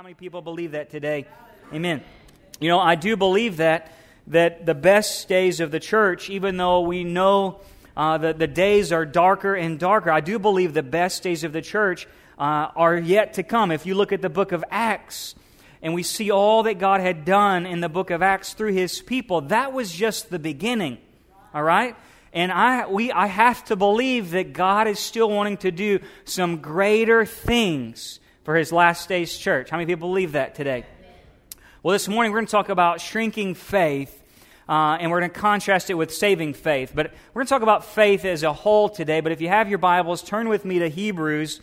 How many people believe that today? Amen. You know, I do believe that the best days of the church, even though we know that the days are darker and darker, I do believe the best days of the church are yet to come. If you look at the book of Acts, and we see all that God had done in the book of Acts through His people, that was just the beginning, all right? And I have to believe that God is still wanting to do some greater things for His last days church. How many people believe that today? Well, this morning we're going to talk about shrinking faith, and we're going to contrast it with saving faith. But we're going to talk about faith as a whole today. But if you have your Bibles, turn with me to Hebrews,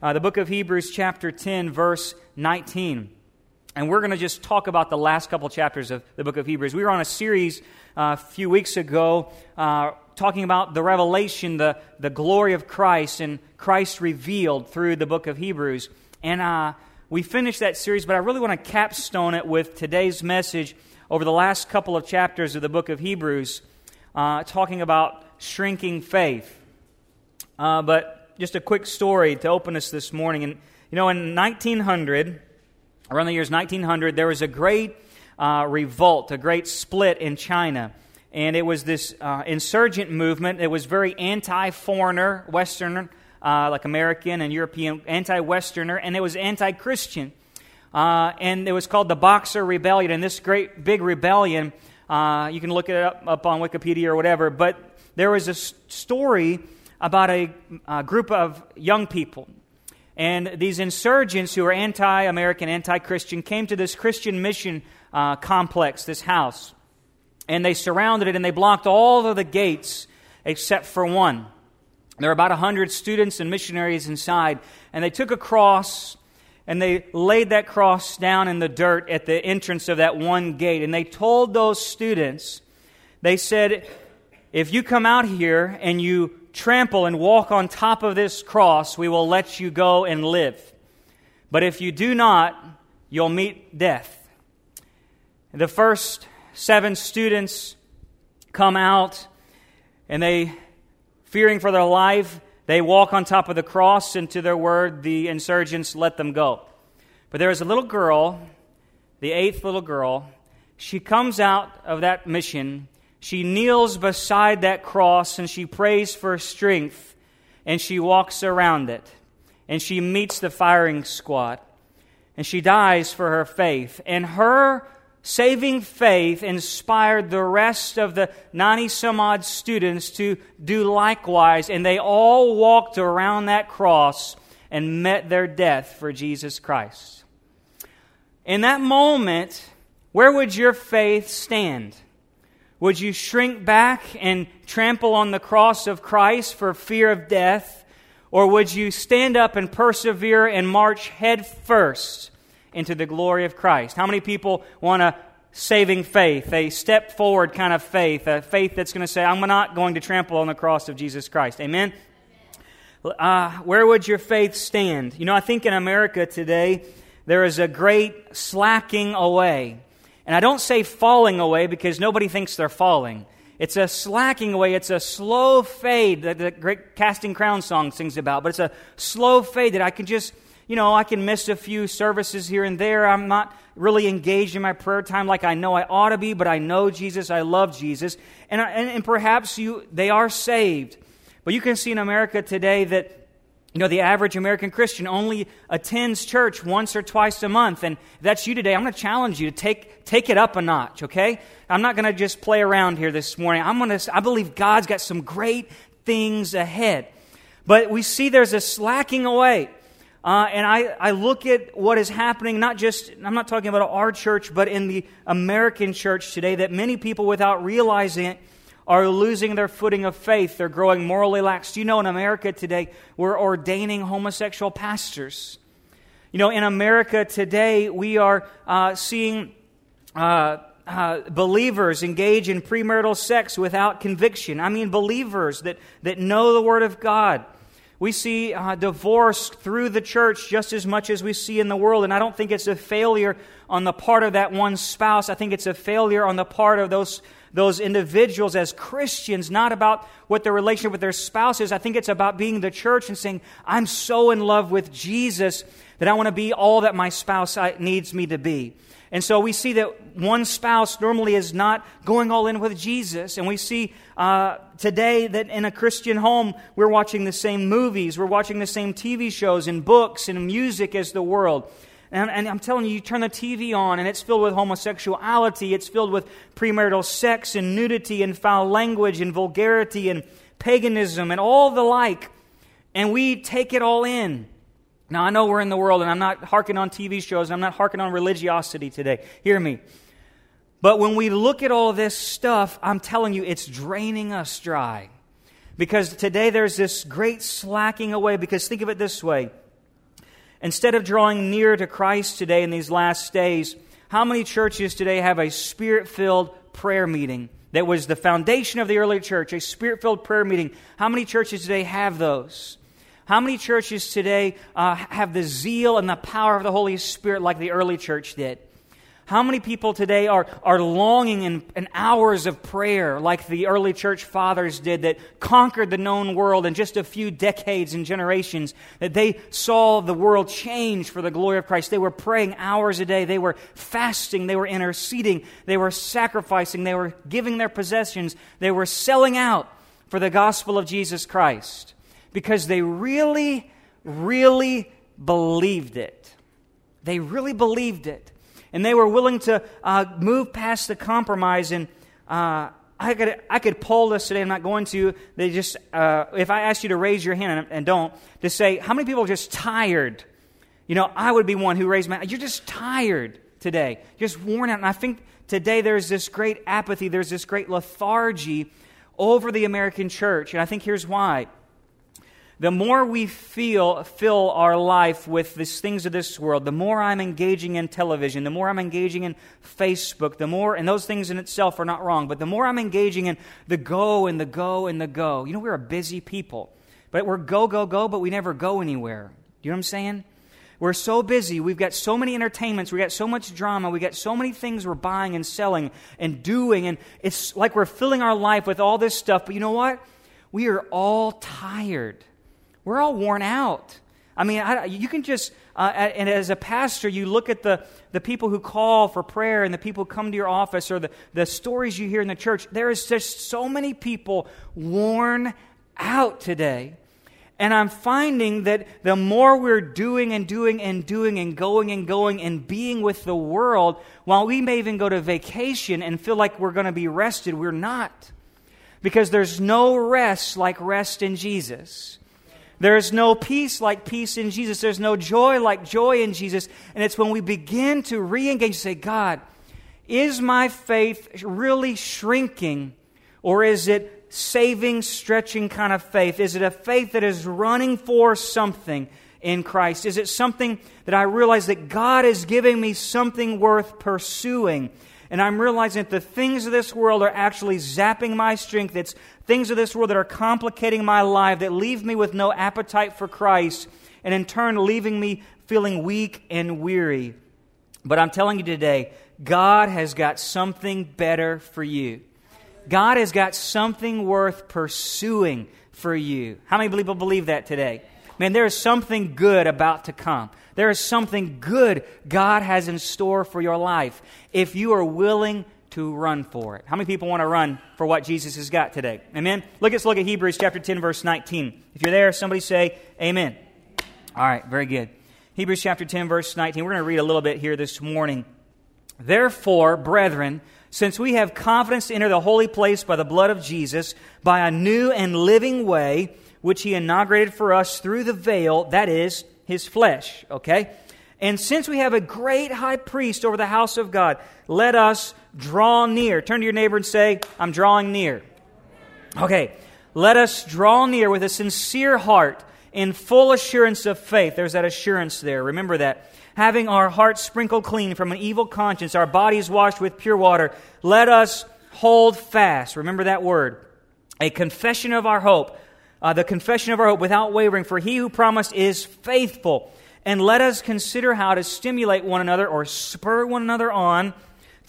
the book of Hebrews chapter 10, verse 19. And we're going to just talk about the last couple chapters of the book of Hebrews. We were on a series a few weeks ago talking about the revelation, the glory of Christ, and Christ revealed through the book of Hebrews. And we finished that series, but I really want to capstone it with today's message over the last couple of chapters of the book of Hebrews, talking about shrinking faith. But just a quick story to open us this morning. And you know, in 1900... around the years 1900, there was a great revolt, a great split in China. And it was this insurgent movement. It was very anti-foreigner, Westerner, like American and European, anti-Westerner, and it was anti-Christian. And it was called the Boxer Rebellion. And this great big rebellion, you can look it up on Wikipedia or whatever, but there was a story about a group of young people. And these insurgents who were anti-American, anti-Christian, came to this Christian mission complex, this house. And they surrounded it and they blocked all of the gates except for one. There were about 100 students and missionaries inside. And they took a cross and they laid that cross down in the dirt at the entrance of that one gate. And they told those students, they said, if you come out here and you trample and walk on top of this cross, we will let you go and live. But if you do not, you'll meet death. The first 7 students come out, and they, fearing for their life, they walk on top of the cross, and to their word, the insurgents let them go. But there is a little girl, the 8th little girl, she comes out of that mission. She kneels beside that cross and she prays for strength and she walks around it and she meets the firing squad and she dies for her faith. And her saving faith inspired the rest of the 90-some-odd students to do likewise, and they all walked around that cross and met their death for Jesus Christ. In that moment, where would your faith stand? Would you shrink back and trample on the cross of Christ for fear of death? Or would you stand up and persevere and march head first into the glory of Christ? How many people want a saving faith, a step forward kind of faith, a faith that's going to say, I'm not going to trample on the cross of Jesus Christ? Amen? Where would your faith stand? You know, I think in America today, there is a great slacking away. And I don't say falling away because nobody thinks they're falling. It's a slacking away. It's a slow fade that the great Casting Crown song sings about. But it's a slow fade that I can just, you know, I can miss a few services here and there. I'm not really engaged in my prayer time like I know I ought to be, but I know Jesus. I love Jesus. And perhaps they are saved. But you can see in America today that, you know, the average American Christian only attends church once or twice a month, and if that's you today, I'm going to challenge you to take it up a notch, okay? I'm not going to just play around here this morning. I believe God's got some great things ahead. But we see there's a slacking away, and I look at what is happening, I'm not talking about our church, but in the American church today, that many people, without realizing it, are losing their footing of faith. They're growing morally lax. You know, in America today, we're ordaining homosexual pastors. You know, in America today, we are seeing believers engage in premarital sex without conviction. I mean, believers that know the Word of God. We see divorce through the church just as much as we see in the world, and I don't think it's a failure on the part of that one spouse. I think it's a failure on the part of those those individuals as Christians, not about what their relationship with their spouse is. I think it's about being the church and saying, I'm so in love with Jesus that I want to be all that my spouse needs me to be. And so we see that one spouse normally is not going all in with Jesus. And we see today that in a Christian home, we're watching the same movies, we're watching the same TV shows and books and music as the world. And I'm telling you, you turn the TV on and it's filled with homosexuality, it's filled with premarital sex and nudity and foul language and vulgarity and paganism and all the like. And we take it all in. Now, I know we're in the world and I'm not harking on TV shows and I'm not harking on religiosity today. Hear me. But when we look at all this stuff, I'm telling you, it's draining us dry. Because today there's this great slacking away, because think of it this way. Instead of drawing near to Christ today in these last days, how many churches today have a Spirit-filled prayer meeting? That was the foundation of the early church, a Spirit-filled prayer meeting. How many churches today have those? How many churches today have the zeal and the power of the Holy Spirit like the early church did? How many people today are longing in hours of prayer like the early church fathers did, that conquered the known world in just a few decades and generations, that they saw the world change for the glory of Christ? They were praying hours a day. They were fasting. They were interceding. They were sacrificing. They were giving their possessions. They were selling out for the gospel of Jesus Christ because they really, really believed it. They really believed it. And they were willing to move past the compromise. And I could poll this today. I'm not going to. They just if I asked you to raise your hand and don't, to say how many people are just tired. You know, I would be one who raised my hand. You're just tired today, just worn out. And I think today there's this great apathy. There's this great lethargy over the American church. And I think here's why. The more we fill our life with these things of this world, the more I'm engaging in television, the more I'm engaging in Facebook, the more, and those things in itself are not wrong, but the more I'm engaging in the go and the go and the go. You know, we're a busy people, but we're go, go, but we never go anywhere. You know what I'm saying? We're so busy. We've got so many entertainments. We've got so much drama. We've got so many things we're buying and selling and doing, and it's like we're filling our life with all this stuff, but you know what? We are all tired. We're all worn out. I mean, you can just, and as a pastor, you look at the people who call for prayer and the people who come to your office, or the stories you hear in the church. There is just so many people worn out today. And I'm finding that the more we're doing and doing and doing and going and being with the world, while we may even go to vacation and feel like we're going to be rested, we're not. Because there's no rest like rest in Jesus. There is no peace like peace in Jesus. There's no joy like joy in Jesus. And it's when we begin to re-engage, say, God, is my faith really shrinking, or is it saving, stretching kind of faith? Is it a faith that is running for something in Christ? Is it something that I realize that God is giving me something worth pursuing? And I'm realizing that the things of this world are actually zapping my strength. It's things of this world that are complicating my life, that leave me with no appetite for Christ, and in turn leaving me feeling weak and weary. But I'm telling you today, God has got something better for you. God has got something worth pursuing for you. How many people believe that today? Man, there is something good about to come. There is something good God has in store for your life if you are willing to run for it. How many people want to run for what Jesus has got today? Amen? Let's look at Hebrews chapter 10, verse 19. If you're there, somebody say amen. All right, very good. Hebrews chapter 10, verse 19. We're going to read a little bit here this morning. Therefore, brethren, since we have confidence to enter the holy place by the blood of Jesus, by a new and living way, which he inaugurated for us through the veil, that is, his flesh, okay? And since we have a great high priest over the house of God, let us draw near. Turn to your neighbor and say, I'm drawing near. Okay, let us draw near with a sincere heart in full assurance of faith. There's that assurance there. Remember that. Having our hearts sprinkled clean from an evil conscience, our bodies washed with pure water, let us hold fast. Remember that word. A confession of our hope. The confession of our hope without wavering, for he who promised is faithful. And let us consider how to stimulate one another, or spur one another on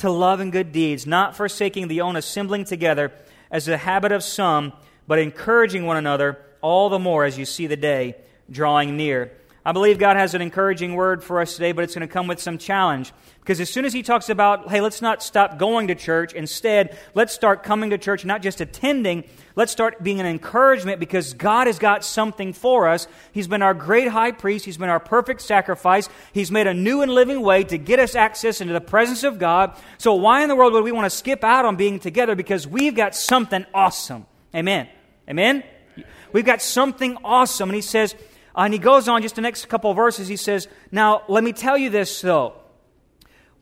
to love and good deeds, not forsaking the own assembling together as the habit of some, but encouraging one another all the more as you see the day drawing near." I believe God has an encouraging word for us today, but it's going to come with some challenge. Because as soon as he talks about, hey, let's not stop going to church. Instead, let's start coming to church, not just attending. Let's start being an encouragement because God has got something for us. He's been our great high priest. He's been our perfect sacrifice. He's made a new and living way to get us access into the presence of God. So why in the world would we want to skip out on being together? Because we've got something awesome. Amen. Amen? We've got something awesome. And he says... and he goes on, just the next couple of verses, he says, "Now, let me tell you this, though.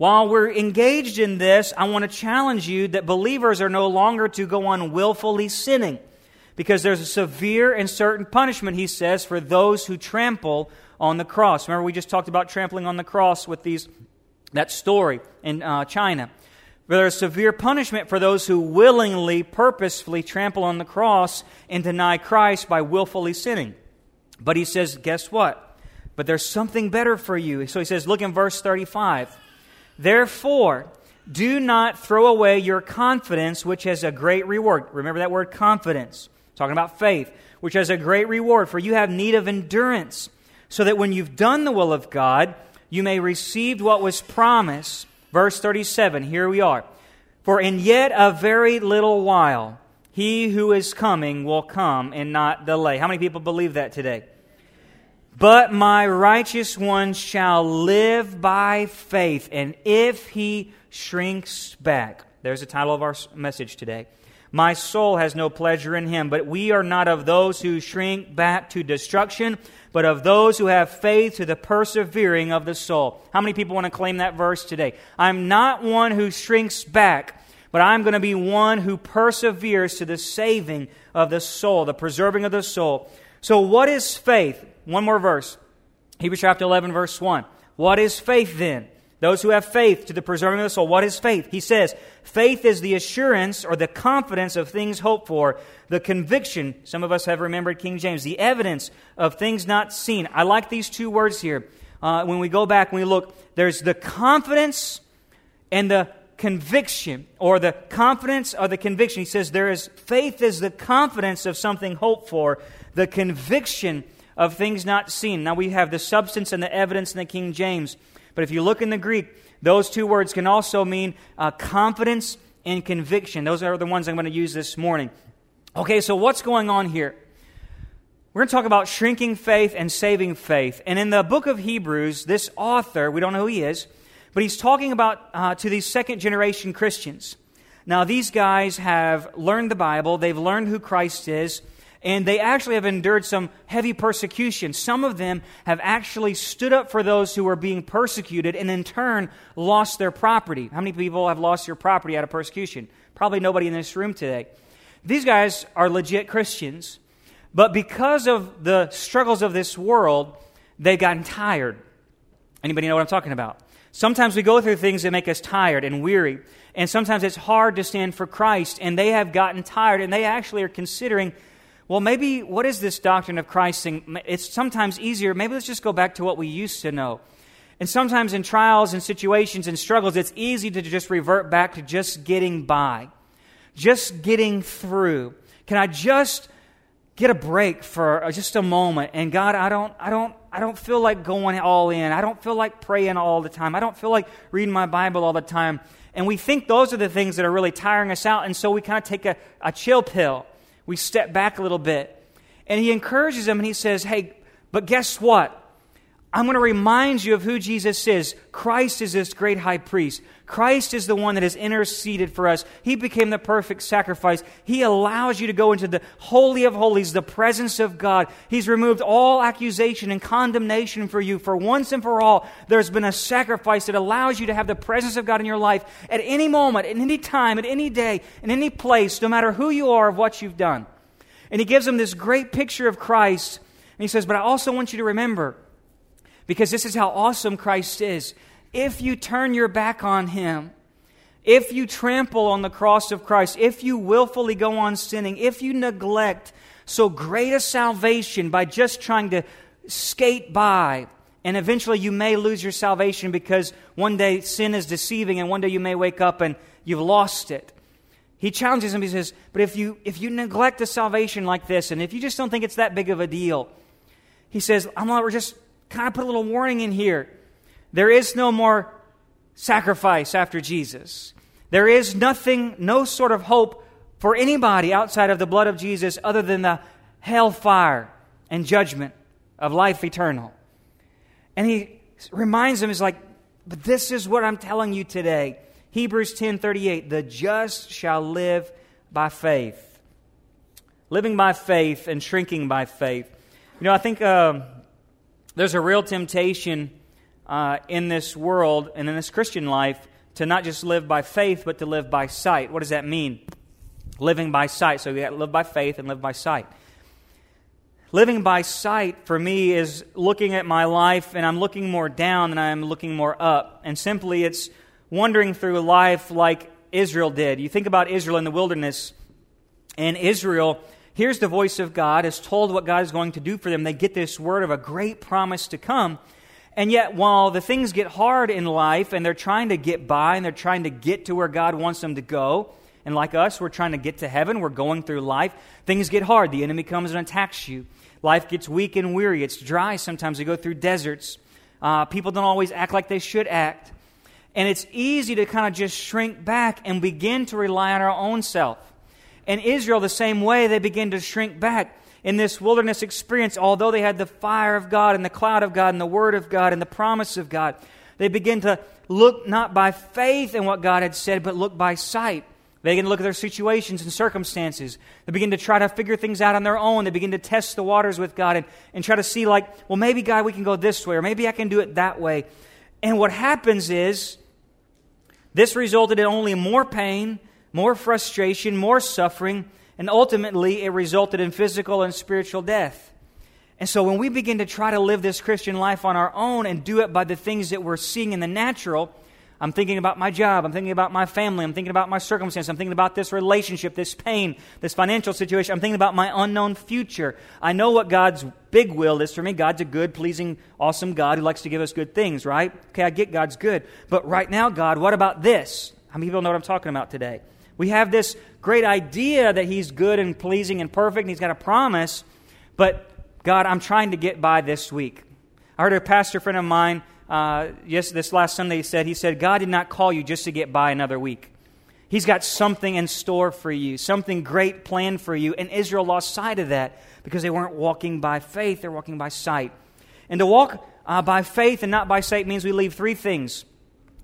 While we're engaged in this, I want to challenge you that believers are no longer to go on willfully sinning, because there's a severe and certain punishment," he says, "for those who trample on the cross." Remember, we just talked about trampling on the cross with that story in China. There's severe punishment for those who willingly, purposefully trample on the cross and deny Christ by willfully sinning. But he says, guess what? But there's something better for you. So he says, look in verse 35. "Therefore, do not throw away your confidence, which has a great reward." Remember that word confidence. Talking about faith, "which has a great reward. For you have need of endurance, so that when you've done the will of God, you may receive what was promised." Verse 37, here we are. "For in yet a very little while, he who is coming will come and not delay." How many people believe that today? "But my righteous one shall live by faith, and if he shrinks back," there's the title of our message today, "my soul has no pleasure in him. But we are not of those who shrink back to destruction, but of those who have faith to the persevering of the soul." How many people want to claim that verse today? I'm not one who shrinks back, but I'm going to be one who perseveres to the saving of the soul, the preserving of the soul. So what is faith? One more verse. Hebrews chapter 11, verse 1. What is faith then? Those who have faith to the preserving of the soul. What is faith? He says, "Faith is the assurance or the confidence of things hoped for, the conviction," some of us have remembered King James, "the evidence of things not seen." I like these two words here. When we go back and we look, there's the confidence and the conviction, or the confidence or the conviction. He says there is faith is the confidence of something hoped for, the conviction of things not seen. Now we have the substance and the evidence in the King James, but if you look in the Greek, those two words can also mean confidence and conviction. Those are the ones I'm going to use this morning. Okay, so what's going on here? We're going to talk about shrinking faith and saving faith. And in the book of Hebrews, this author, we don't know who he is, but he's talking about to these second-generation Christians. Now, these guys have learned the Bible. They've learned who Christ is. And they actually have endured some heavy persecution. Some of them have actually stood up for those who were being persecuted and in turn lost their property. How many people have lost your property out of persecution? Probably nobody in this room today. These guys are legit Christians. But because of the struggles of this world, they've gotten tired. Anybody know what I'm talking about? Sometimes we go through things that make us tired and weary, and sometimes it's hard to stand for Christ, and they have gotten tired, and they actually are considering, well, maybe what is this doctrine of Christ thing? It's sometimes easier. Maybe let's just go back to what we used to know. And sometimes in trials and situations and struggles, it's easy to just revert back to just getting by, just getting through. Can I just get a break for just a moment? And God, I don't feel like going all in. I don't feel like praying all the time. I don't feel like reading my Bible all the time. And we think those are the things that are really tiring us out. And so we kind of take a chill pill. We step back a little bit. And he encourages them and he says, hey, but guess what? I'm going to remind you of who Jesus is. Christ is this great high priest. Christ is the one that has interceded for us. He became the perfect sacrifice. He allows you to go into the Holy of Holies, the presence of God. He's removed all accusation and condemnation for you. For once and for all, there's been a sacrifice that allows you to have the presence of God in your life at any moment, at any time, at any day, in any place, no matter who you are or what you've done. And he gives them this great picture of Christ. And he says, but I also want you to remember, because this is how awesome Christ is. If you turn your back on him, if you trample on the cross of Christ, if you willfully go on sinning, if you neglect so great a salvation by just trying to skate by And eventually you may lose your salvation because one day sin is deceiving and one day you may wake up and you've lost it. He challenges him. He says, but if you neglect the salvation like this, and if you just don't think it's that big of a deal, he says, I'm going to just kind of put a little warning in here. There is no more sacrifice after Jesus. There is nothing, no sort of hope for anybody outside of the blood of Jesus other than the hellfire and judgment of life eternal. And he reminds him, he's like, but this is what I'm telling you today. Hebrews 10:38, the just shall live by faith. Living by faith and shrinking by faith. You know, I think there's a real temptation in this world and in this Christian life to not just live by faith, but to live by sight. What does that mean? Living by sight. So we got to live by faith and live by sight. Living by sight for me is looking at my life and I'm looking more down than I'm looking more up. And simply it's wandering through life like Israel did. You think about Israel in the wilderness, and Israel hears the voice of God, is told what God is going to do for them. They get this word of a great promise to come. And yet while the things get hard in life and they're trying to get by and they're trying to get to where God wants them to go, and like us, we're trying to get to heaven, we're going through life, things get hard. The enemy comes and attacks you. Life gets weak and weary. It's dry. Sometimes you go through deserts. People don't always act like they should act. And it's easy to kind of just shrink back and begin to rely on our own self. In Israel, the same way, they begin to shrink back. In this wilderness experience, although they had the fire of God and the cloud of God and the word of God and the promise of God, they begin to look not by faith in what God had said, but look by sight. They begin to look at their situations and circumstances. They begin to try to figure things out on their own. They begin to test the waters with God and try to see like, well, maybe God, we can go this way, or maybe I can do it that way. And what happens is this resulted in only more pain, more frustration, more suffering, and ultimately it resulted in physical and spiritual death. And so when we begin to try to live this Christian life on our own and do it by the things that we're seeing in the natural, I'm thinking about my job, I'm thinking about my family, I'm thinking about my circumstance, I'm thinking about this relationship, this pain, this financial situation, I'm thinking about my unknown future. I know what God's big will is for me. God's a good, pleasing, awesome God who likes to give us good things, right? Okay, I get God's good. But right now, God, what about this? How many people know what I'm talking about today? We have this great idea that He's good and pleasing and perfect, and He's got a promise, but God, I'm trying to get by this week. I heard a pastor friend of mine this last Sunday he said, God did not call you just to get by another week. He's got something in store for you, something great planned for you. And Israel lost sight of that because they weren't walking by faith, they're walking by sight. And to walk by faith and not by sight means we leave three things.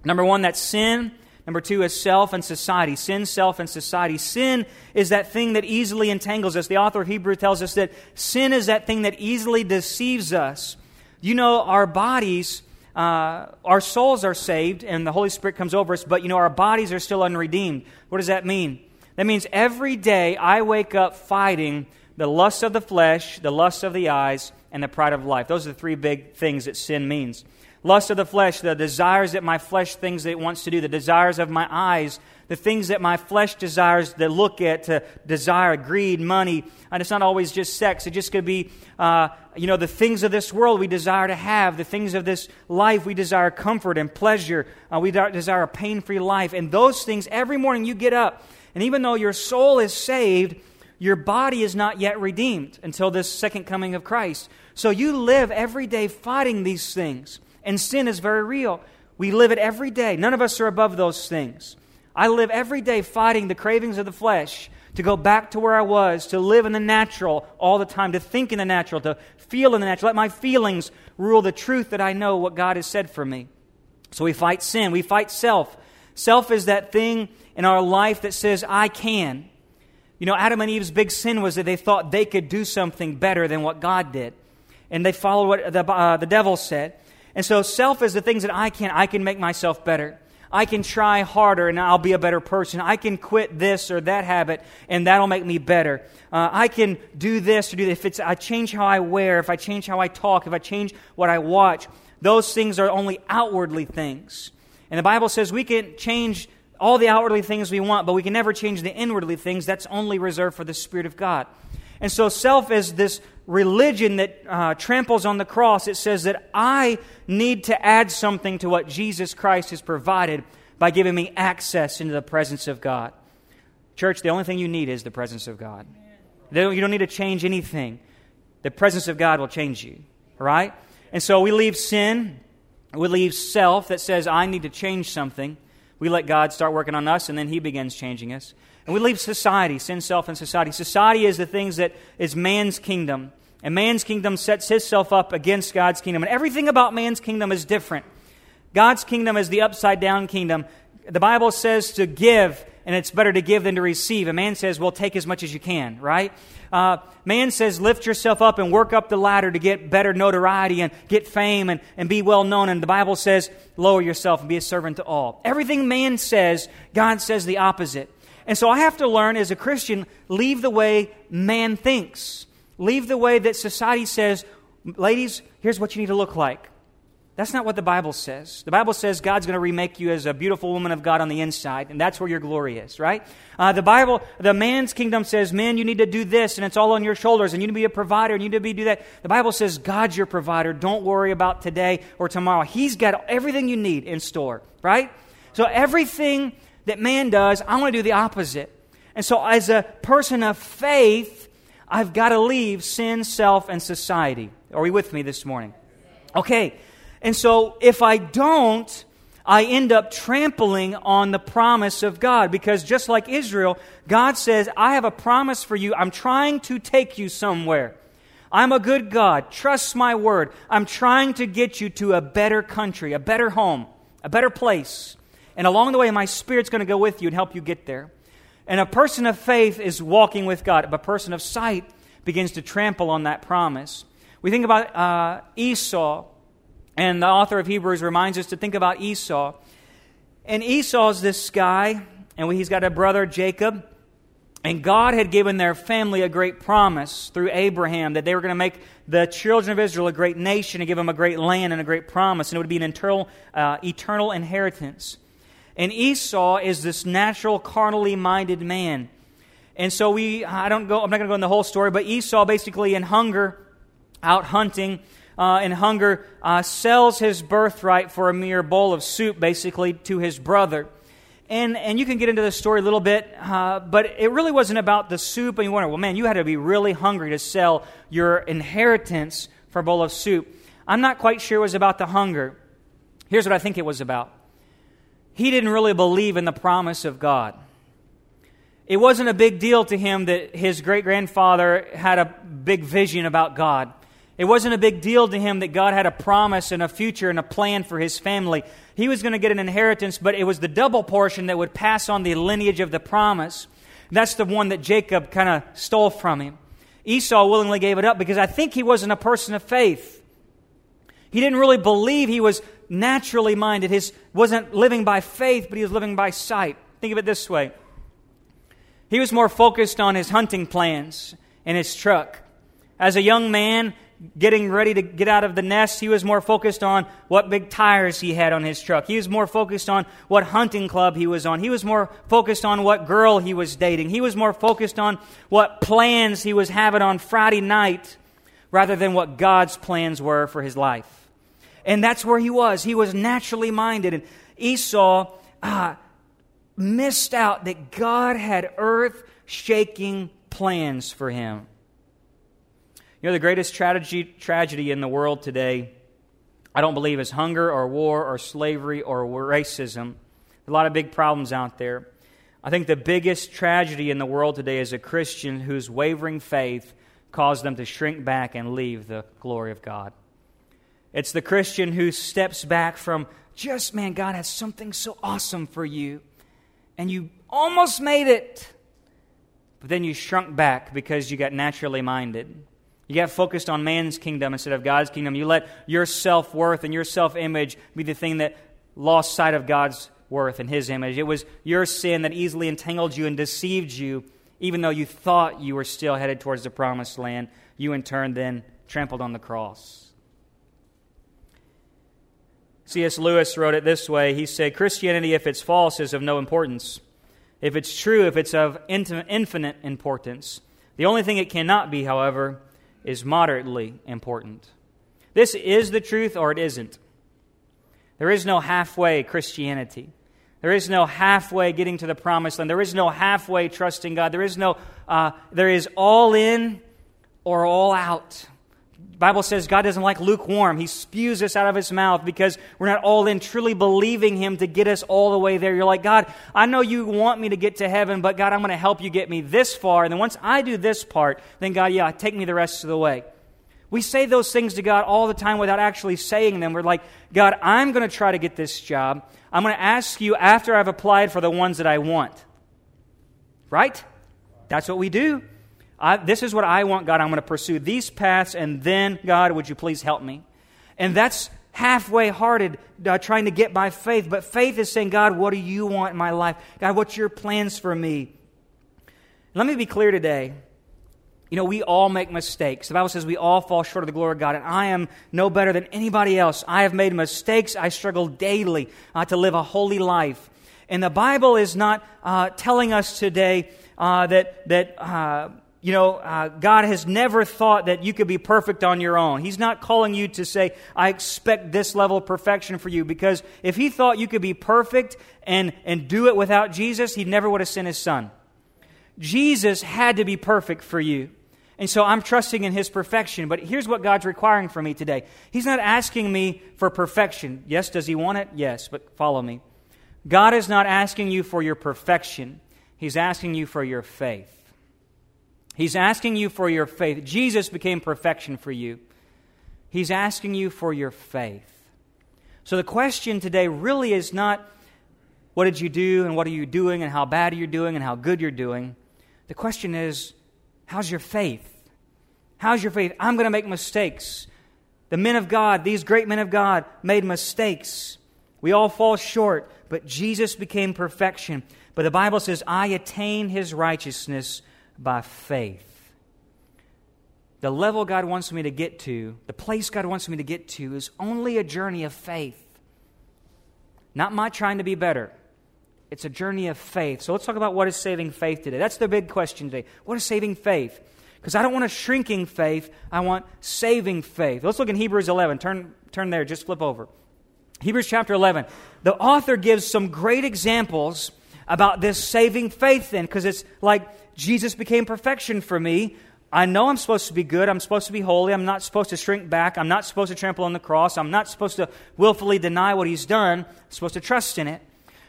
Number one, that's sin. Number two is self and society. Sin, self, and society. Sin is that thing that easily entangles us. The author of Hebrews tells us that sin is that thing that easily deceives us. You know, our bodies... our souls are saved and the Holy Spirit comes over us, but you know, our bodies are still unredeemed. What does that mean? That means every day I wake up fighting the lust of the flesh, the lust of the eyes, and the pride of life. Those are the three big things that sin means. Lust of the flesh, the desires that my flesh thinks that it wants to do, the desires of my eyes, the things that my flesh desires to look at, to desire, greed, money. And it's not always just sex. It just could be, the things of this world we desire to have. The things of this life we desire comfort and pleasure. We desire a pain-free life. And those things, every morning you get up. And even though your soul is saved, your body is not yet redeemed until this second coming of Christ. So you live every day fighting these things. And sin is very real. We live it every day. None of us are above those things. I live every day fighting the cravings of the flesh to go back to where I was, to live in the natural all the time, to think in the natural, to feel in the natural. Let my feelings rule the truth that I know what God has said for me. So we fight sin. We fight self. Self is that thing in our life that says, I can. You know, Adam and Eve's big sin was that they thought they could do something better than what God did. And they followed what the devil said. And so self is the things that I can. I can make myself better. I can try harder and I'll be a better person. I can quit this or that habit and that'll make me better. I can do this or do that. I change how I wear, if I change how I talk, if I change what I watch, those things are only outwardly things. And the Bible says we can change all the outwardly things we want, but we can never change the inwardly things. That's only reserved for the Spirit of God. And so self is this religion that tramples on the cross. It says that I need to add something to what Jesus Christ has provided by giving me access into the presence of God. Church, the only thing you need is the presence of God. You don't need to change anything. The presence of God will change you, right? And so we leave sin, we leave self that says, I need to change something. We let God start working on us, and then He begins changing us. And we leave society, sin, self, and society. Society is the things that is man's kingdom. And man's kingdom sets himself up against God's kingdom. And everything about man's kingdom is different. God's kingdom is the upside-down kingdom. The Bible says to give, and it's better to give than to receive. And man says, well, take as much as you can, right? Man says, lift yourself up and work up the ladder to get better notoriety and get fame and be well known. And the Bible says, lower yourself and be a servant to all. Everything man says, God says the opposite. And so I have to learn as a Christian, leave the way man thinks. Leave the way that society says, ladies, here's what you need to look like. That's not what the Bible says. The Bible says God's going to remake you as a beautiful woman of God on the inside, and that's where your glory is, right? The man's kingdom says, men, you need to do this, and it's all on your shoulders, and you need to be a provider, and you need to do that. The Bible says God's your provider. Don't worry about today or tomorrow. He's got everything you need in store, right? So everything that man does, I want to do the opposite. And so as a person of faith, I've got to leave sin, self, and society. Are you with me this morning? Okay. And so if I don't, I end up trampling on the promise of God, because just like Israel, God says, I have a promise for you. I'm trying to take you somewhere. I'm a good God. Trust my word. I'm trying to get you to a better country, a better home, a better place. And along the way, my Spirit's going to go with you and help you get there. And a person of faith is walking with God. A person of sight begins to trample on that promise. We think about Esau, and the author of Hebrews reminds us to think about Esau. And Esau's this guy, and he's got a brother, Jacob. And God had given their family a great promise through Abraham that they were going to make the children of Israel a great nation and give them a great land and a great promise. And it would be an eternal inheritance. And Esau is this natural, carnally minded man. And so I'm not going to go in the whole story, but Esau basically in hunger, out hunting, sells his birthright for a mere bowl of soup, basically, to his brother. And you can get into this story a little bit, but it really wasn't about the soup. And you wonder, well, man, you had to be really hungry to sell your inheritance for a bowl of soup. I'm not quite sure it was about the hunger. Here's what I think it was about. He didn't really believe in the promise of God. It wasn't a big deal to him that his great-grandfather had a big vision about God. It wasn't a big deal to him that God had a promise and a future and a plan for his family. He was going to get an inheritance, but it was the double portion that would pass on the lineage of the promise. That's the one that Jacob kind of stole from him. Esau willingly gave it up because I think he wasn't a person of faith. He didn't really believe. He was naturally minded. He wasn't living by faith, but he was living by sight. Think of it this way. He was more focused on his hunting plans and his truck. As a young man getting ready to get out of the nest, he was more focused on what big tires he had on his truck. He was more focused on what hunting club he was on. He was more focused on what girl he was dating. He was more focused on what plans he was having on Friday night rather than what God's plans were for his life. And that's where he was. He was naturally minded. And Esau missed out that God had earth-shaking plans for him. You know, the greatest tragedy in the world today, I don't believe, is hunger or war or slavery or racism. A lot of big problems out there. I think the biggest tragedy in the world today is a Christian whose wavering faith caused them to shrink back and leave the glory of God. It's the Christian who steps back from just, man, God has something so awesome for you, and you almost made it, but then you shrunk back because you got naturally minded. You got focused on man's kingdom instead of God's kingdom. You let your self-worth and your self-image be the thing that lost sight of God's worth and His image. It was your sin that easily entangled you and deceived you, even though you thought you were still headed towards the promised land. You, in turn, then trampled on the cross. C.S. Lewis wrote it this way. He said, Christianity, if it's false, is of no importance. If it's true, if it's of infinite importance. The only thing it cannot be, however, is moderately important. This is the truth or it isn't. There is no halfway Christianity. There is no halfway getting to the promised land. There is no halfway trusting God. There is no, there is all in or all out. The Bible says God doesn't like lukewarm. He spews us out of his mouth because we're not all in truly believing him to get us all the way there. You're like, God, I know you want me to get to heaven, but God, I'm going to help you get me this far. And then once I do this part, then God, yeah, take me the rest of the way. We say those things to God all the time without actually saying them. We're like, God, I'm going to try to get this job. I'm going to ask you after I've applied for the ones that I want. Right? That's what we do. This is what I want, God. I'm going to pursue these paths, and then, God, would you please help me? And that's halfway-hearted, trying to get by faith. But faith is saying, God, what do you want in my life? God, what's your plans for me? Let me be clear today. You know, we all make mistakes. The Bible says we all fall short of the glory of God, and I am no better than anybody else. I have made mistakes. I struggle daily to live a holy life. And the Bible is not telling us today that God has never thought that you could be perfect on your own. He's not calling you to say, I expect this level of perfection for you, because if he thought you could be perfect and do it without Jesus, he never would have sent his son. Jesus had to be perfect for you. And so I'm trusting in his perfection. But here's what God's requiring from me today. He's not asking me for perfection. Yes, does he want it? Yes, but follow me. God is not asking you for your perfection. He's asking you for your faith. He's asking you for your faith. Jesus became perfection for you. He's asking you for your faith. So the question today really is not, what did you do and what are you doing and how bad are you doing and how good you're doing? The question is, how's your faith? How's your faith? I'm going to make mistakes. The men of God, these great men of God, made mistakes. We all fall short, but Jesus became perfection. But the Bible says, I attain his righteousness by faith. The level God wants me to get to, the place God wants me to get to, is only a journey of faith. Not my trying to be better. It's a journey of faith. So let's talk about what is saving faith today. That's the big question today. What is saving faith? Because I don't want a shrinking faith. I want saving faith. Let's look in Hebrews 11. Turn there. Just flip over. Hebrews chapter 11. The author gives some great examples about this saving faith then, because it's like, Jesus became perfection for me. I know I'm supposed to be good. I'm supposed to be holy. I'm not supposed to shrink back. I'm not supposed to trample on the cross. I'm not supposed to willfully deny what he's done. I'm supposed to trust in it.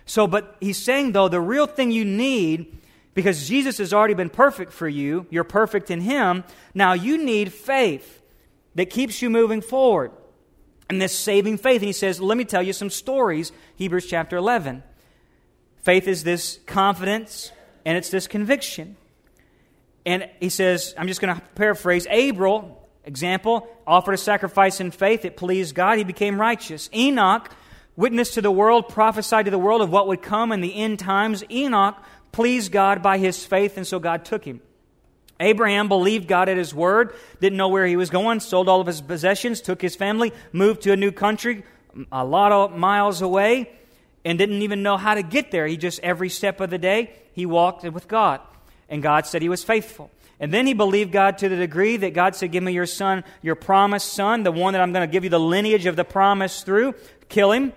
So, but he's saying, though, the real thing you need, because Jesus has already been perfect for you, you're perfect in him, now you need faith that keeps you moving forward. And this saving faith, and he says, let me tell you some stories, Hebrews chapter 11. Faith is this confidence, and it's this conviction. And he says, I'm just going to paraphrase, Abel, example, offered a sacrifice in faith. It pleased God. He became righteous. Enoch witnessed to the world, prophesied to the world of what would come in the end times. Enoch pleased God by his faith, and so God took him. Abraham believed God at his word, didn't know where he was going, sold all of his possessions, took his family, moved to a new country a lot of miles away, and didn't even know how to get there. He just, every step of the day, he walked with God. And God said he was faithful. And then he believed God to the degree that God said, give me your son, your promised son, the one that I'm going to give you the lineage of the promise through. Kill him.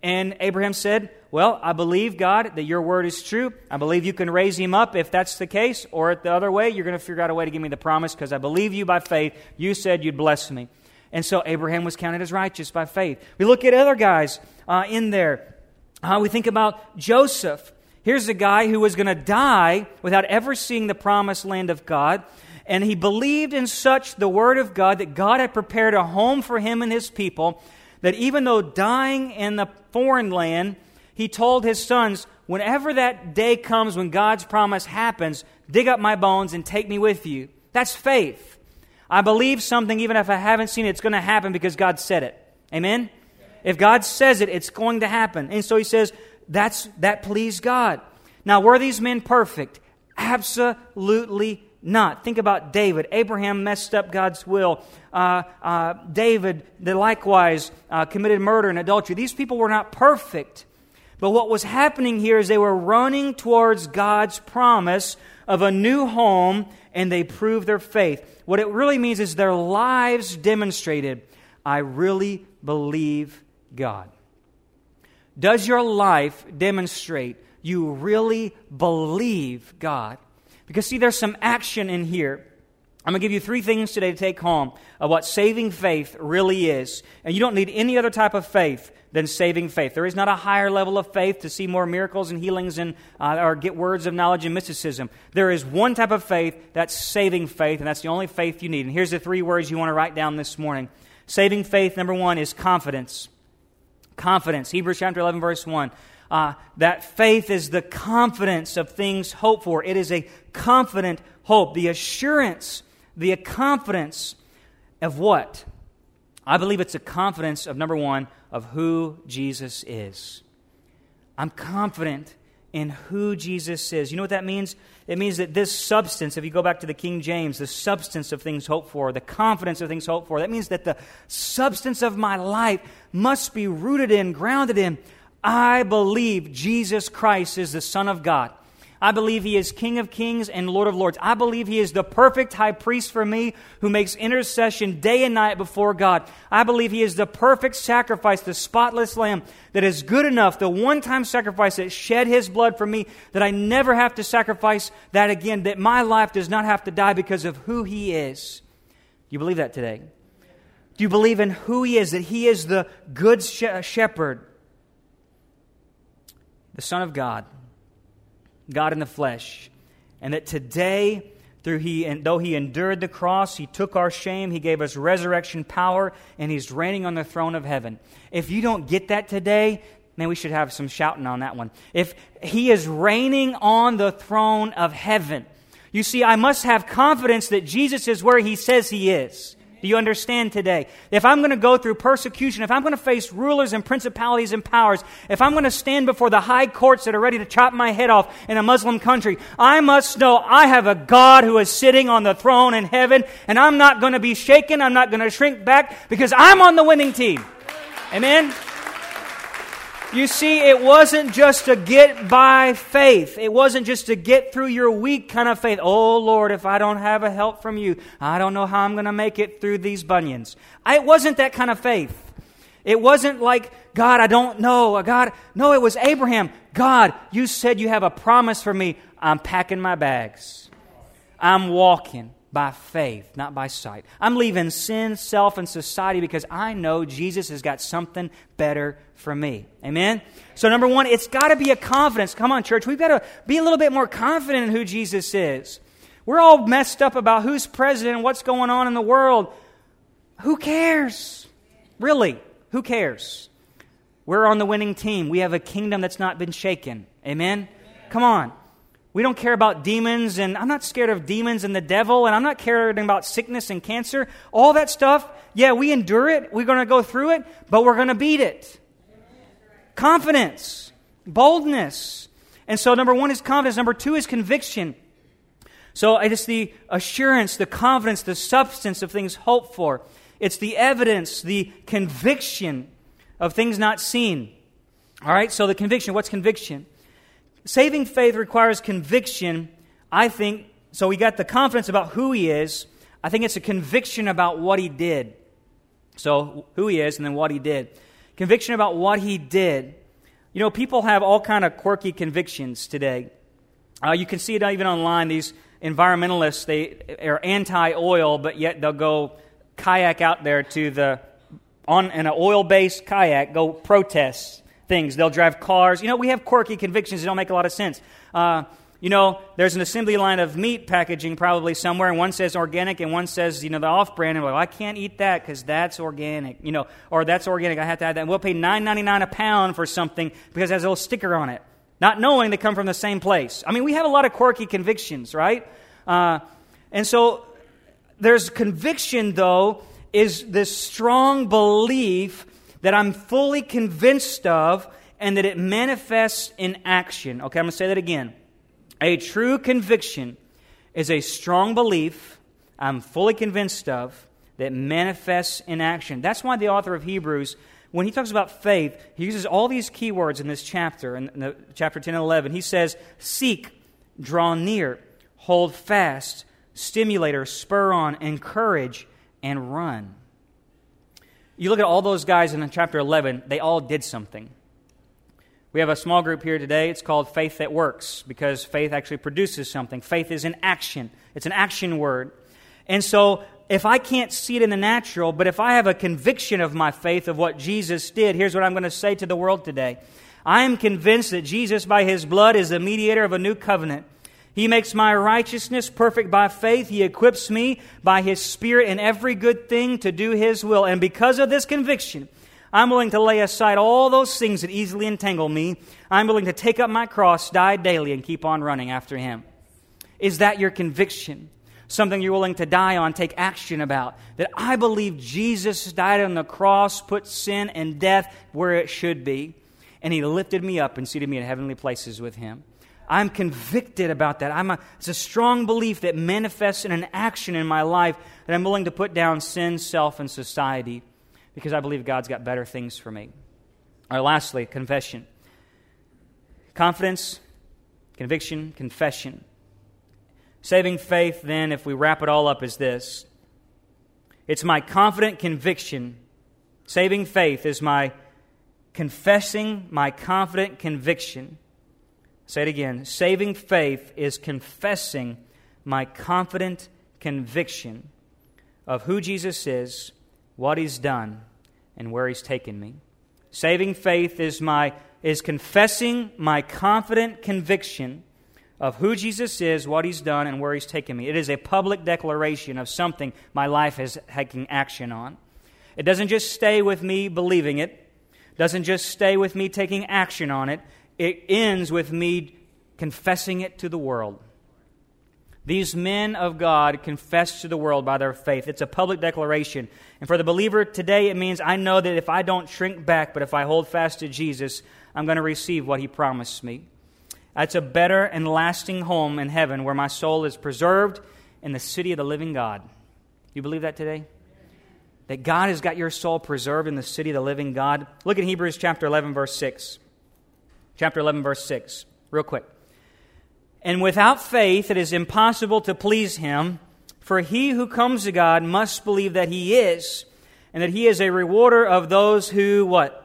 And Abraham said, well, I believe, God, that your word is true. I believe you can raise him up if that's the case. Or the other way, you're going to figure out a way to give me the promise because I believe you by faith. You said you'd bless me. And so Abraham was counted as righteous by faith. We look at other guys in there. We think about Joseph. Here's a guy who was going to die without ever seeing the promised land of God. And he believed in such the word of God that God had prepared a home for him and his people, that even though dying in the foreign land, he told his sons, whenever that day comes when God's promise happens, dig up my bones and take me with you. That's faith. I believe something even if I haven't seen it, it's going to happen because God said it. Amen? If God says it, it's going to happen. And so he says, that pleased God. Now, were these men perfect? Absolutely not. Think about David. Abraham messed up God's will. David, likewise, committed murder and adultery. These people were not perfect. But what was happening here is they were running towards God's promise of a new home, and they proved their faith. What it really means is their lives demonstrated, I really believe God. Does your life demonstrate you really believe God? Because see, there's some action in here. I'm going to give you three things today to take home of what saving faith really is. And you don't need any other type of faith than saving faith. There is not a higher level of faith to see more miracles and healings and or get words of knowledge and mysticism. There is one type of faith, that's saving faith, and that's the only faith you need. And here's the three words you want to write down this morning. Saving faith, number one, is confidence. Confidence. Hebrews chapter 11, verse 1. That faith is the confidence of things hoped for. It is a confident hope, the assurance, the confidence of what? I believe it's a confidence of, number one, of who Jesus is. I'm confident in who Jesus is. You know what that means? It means that this substance, if you go back to the King James, the substance of things hoped for, the confidence of things hoped for, that means that the substance of my life must be rooted in, grounded in, I believe Jesus Christ is the Son of God. I believe He is King of Kings and Lord of Lords. I believe He is the perfect high priest for me who makes intercession day and night before God. I believe He is the perfect sacrifice, the spotless lamb that is good enough, the one-time sacrifice that shed His blood for me, that I never have to sacrifice that again, that my life does not have to die because of who He is. Do you believe that today? Do you believe in who He is, that He is the good shepherd, the Son of God, God in the flesh, and that today, though He endured the cross, He took our shame, He gave us resurrection power, and He's reigning on the throne of heaven. If you don't get that today, man, we should have some shouting on that one. If He is reigning on the throne of heaven, you see, I must have confidence that Jesus is where He says He is. Do you understand today? If I'm going to go through persecution, if I'm going to face rulers and principalities and powers, if I'm going to stand before the high courts that are ready to chop my head off in a Muslim country, I must know I have a God who is sitting on the throne in heaven, and I'm not going to be shaken, I'm not going to shrink back, because I'm on the winning team. Amen? You see, it wasn't just a get by faith. It wasn't just a get through your week kind of faith. Oh, Lord, if I don't have a help from you, I don't know how I'm going to make it through these bunions. It wasn't that kind of faith. It wasn't like, God, I don't know. God, no, it was Abraham. God, you said you have a promise for me. I'm packing my bags. I'm walking by faith, not by sight. I'm leaving sin, self, and society because I know Jesus has got something better for me. Amen? So number one, it's got to be a confidence. Come on, church. We've got to be a little bit more confident in who Jesus is. We're all messed up about who's president and what's going on in the world. Who cares? Really, who cares? We're on the winning team. We have a kingdom that's not been shaken. Amen? Come on. We don't care about demons, and I'm not scared of demons and the devil, and I'm not caring about sickness and cancer. All that stuff, yeah, we endure it. We're going to go through it, but we're going to beat it. Confidence, boldness. And so number one is confidence. Number two is conviction. So it is the assurance, the confidence, the substance of things hoped for. It's the evidence, the conviction of things not seen. All right, so the conviction. What's conviction? Saving faith requires conviction, I think. So we got the confidence about who He is. I think it's a conviction about what He did. So who He is and then what He did. Conviction about what He did. You know, people have all kind of quirky convictions today. You can see it even online. These environmentalists, they are anti-oil, but yet they'll go kayak out there in an oil-based kayak, go protest things. They'll drive cars. You know, we have quirky convictions that don't make a lot of sense. You know, there's an assembly line of meat packaging probably somewhere, and one says organic, and one says, you know, the off-brand, and well, I can't eat that because that's organic, you know, or that's organic, I have to add that. And we'll pay $9.99 a pound for something because it has a little sticker on it, not knowing they come from the same place. I mean, we have a lot of quirky convictions, right? And so there's conviction, though, is this strong belief that I'm fully convinced of, and that it manifests in action. Okay, I'm going to say that again. A true conviction is a strong belief I'm fully convinced of that manifests in action. That's why the author of Hebrews when he talks about faith, he uses all these keywords in this chapter, in chapter 10 and 11. He says, seek, draw near, hold fast, stimulator, spur on, encourage, and run. You look at all those guys in chapter 11, they all did something. We have a small group here today. It's called Faith That Works, because faith actually produces something. Faith is an action. It's an action word. And so if I can't see it in the natural, but if I have a conviction of my faith of what Jesus did, here's what I'm going to say to the world today. I am convinced that Jesus, by His blood, is the mediator of a new covenant. He makes my righteousness perfect by faith. He equips me by His Spirit in every good thing to do His will. And because of this conviction, I'm willing to lay aside all those things that easily entangle me. I'm willing to take up my cross, die daily, and keep on running after Him. Is that your conviction? Something you're willing to die on, take action about? That I believe Jesus died on the cross, put sin and death where it should be, and He lifted me up and seated me in heavenly places with Him. I'm convicted about that. It's a strong belief that manifests in an action in my life, that I'm willing to put down sin, self, and society, because I believe God's got better things for me. All right, lastly, confession. Confidence, conviction, confession. Saving faith, then, if we wrap it all up, is this. It's my confident conviction. Saving faith is my confessing my confident conviction. Say it again. Saving faith is confessing my confident conviction of who Jesus is, what He's done, and where He's taken me. Saving faith is confessing my confident conviction of who Jesus is, what He's done, and where He's taken me. It is a public declaration of something my life is taking action on. It doesn't just stay with me believing it. It doesn't just stay with me taking action on it. It ends with me confessing it to the world. These men of God confess to the world by their faith. It's a public declaration. And for the believer today, it means I know that if I don't shrink back, but if I hold fast to Jesus, I'm going to receive what He promised me. That's a better and lasting home in heaven where my soul is preserved in the city of the living God. You believe that today? That God has got your soul preserved in the city of the living God? Look at Hebrews chapter 11, verse 6. Chapter 11, verse 6, real quick. And without faith it is impossible to please Him, for he who comes to God must believe that He is, and that He is a rewarder of those who, what?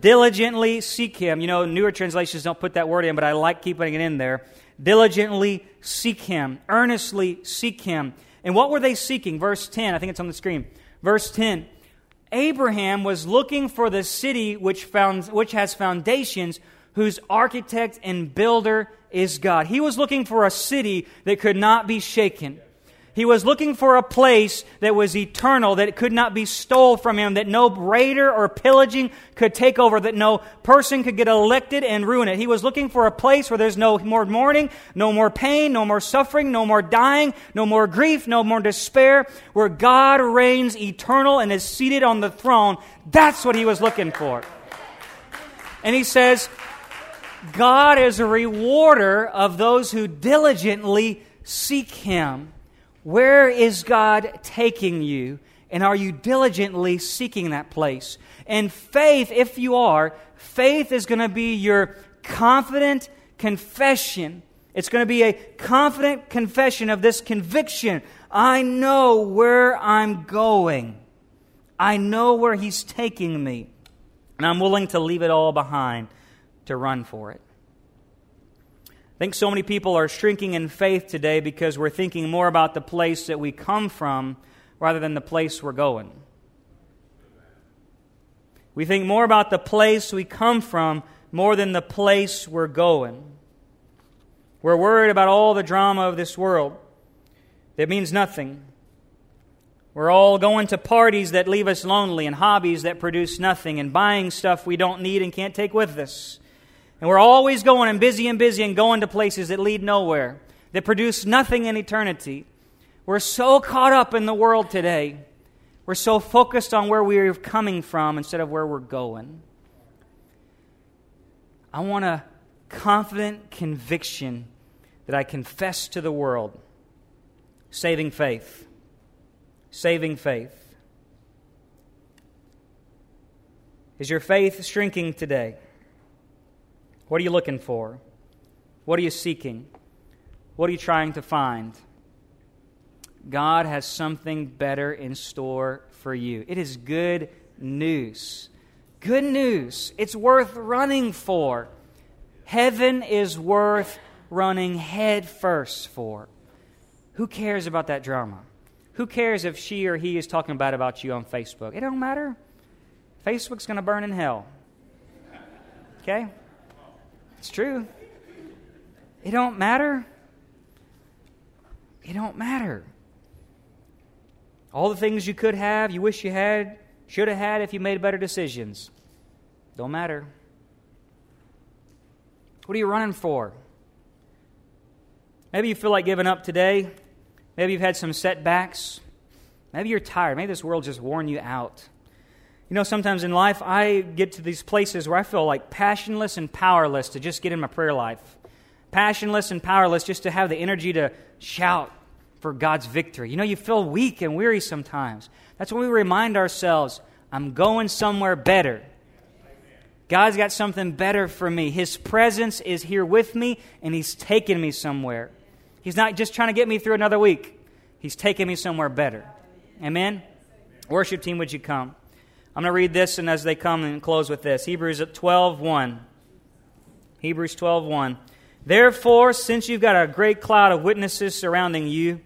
Diligently seek Him. You know, newer translations don't put that word in, but I like keeping it in there. Diligently seek Him. Earnestly seek Him. And what were they seeking? Verse 10, I think it's on the screen. Verse 10, Abraham was looking for the city which has foundations, whose architect and builder is God. He was looking for a city that could not be shaken. He was looking for a place that was eternal, that could not be stolen from him, that no raider or pillaging could take over, that no person could get elected and ruin it. He was looking for a place where there's no more mourning, no more pain, no more suffering, no more dying, no more grief, no more despair, where God reigns eternal and is seated on the throne. That's what he was looking for. And he says, God is a rewarder of those who diligently seek Him. Where is God taking you? And are you diligently seeking that place? And faith, if you are, faith is going to be your confident confession. It's going to be a confident confession of this conviction. I know where I'm going. I know where He's taking me. And I'm willing to leave it all behind to run for it. I think so many people are shrinking in faith today because we're thinking more about the place that we come from rather than the place we're going. We think more about the place we come from more than the place we're going. We're worried about all the drama of this world that means nothing. We're all going to parties that leave us lonely and hobbies that produce nothing and buying stuff we don't need and can't take with us. And we're always going and busy and going to places that lead nowhere, that produce nothing in eternity. We're so caught up in the world today. We're so focused on where we're coming from instead of where we're going. I want a confident conviction that I confess to the world. Saving faith. Saving faith. Is your faith shrinking today? What are you looking for? What are you seeking? What are you trying to find? God has something better in store for you. It is good news. Good news. It's worth running for. Heaven is worth running head first for. Who cares about that drama? Who cares if she or he is talking bad about you on Facebook? It don't matter. Facebook's going to burn in hell. Okay? It's true. It don't matter. It don't matter. All the things you could have, you wish you had, should have had if you made better decisions. Don't matter. What are you running for? Maybe you feel like giving up today. Maybe you've had some setbacks. Maybe you're tired. Maybe this world just worn you out. You know, sometimes in life, I get to these places where I feel like passionless and powerless to just get in my prayer life. Passionless and powerless just to have the energy to shout for God's victory. You know, you feel weak and weary sometimes. That's when we remind ourselves, I'm going somewhere better. God's got something better for me. His presence is here with me, and He's taking me somewhere. He's not just trying to get me through another week. He's taking me somewhere better. Amen? Amen. Worship team, would you come? I'm going to read this, and as they come, and close with this. Hebrews 12:1. Hebrews 12:1. Therefore, since you've got a great cloud of witnesses surrounding you,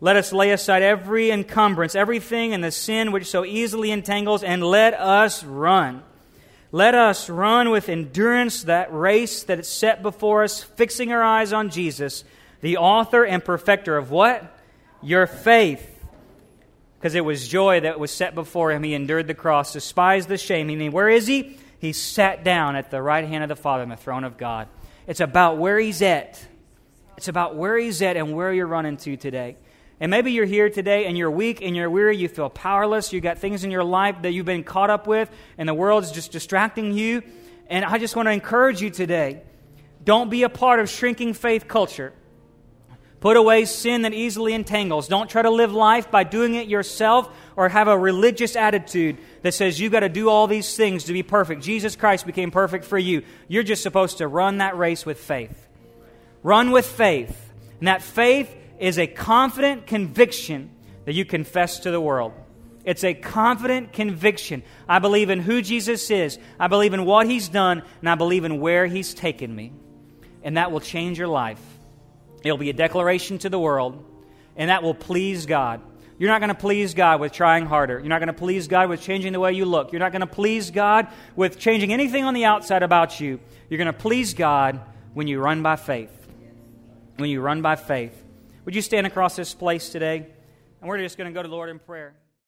let us lay aside every encumbrance, everything, and the sin which so easily entangles, and let us run. Let us run with endurance that race that is set before us, fixing our eyes on Jesus, the author and perfecter of what? Your faith. Because it was joy that was set before Him. He endured the cross, despised the shame. I mean, where is He? He sat down at the right hand of the Father on the throne of God. It's about where He's at. It's about where He's at and where you're running to today. And maybe you're here today and you're weak and you're weary, you feel powerless, you've got things in your life that you've been caught up with and the world's just distracting you. And I just want to encourage you today, don't be a part of shrinking faith culture. Put away sin that easily entangles. Don't try to live life by doing it yourself or have a religious attitude that says you've got to do all these things to be perfect. Jesus Christ became perfect for you. You're just supposed to run that race with faith. Run with faith. And that faith is a confident conviction that you confess to the world. It's a confident conviction. I believe in who Jesus is. I believe in what He's done, and I believe in where He's taken me. And that will change your life. It'll be a declaration to the world, and that will please God. You're not going to please God with trying harder. You're not going to please God with changing the way you look. You're not going to please God with changing anything on the outside about you. You're going to please God when you run by faith. When you run by faith. Would you stand across this place today? And we're just going to go to the Lord in prayer.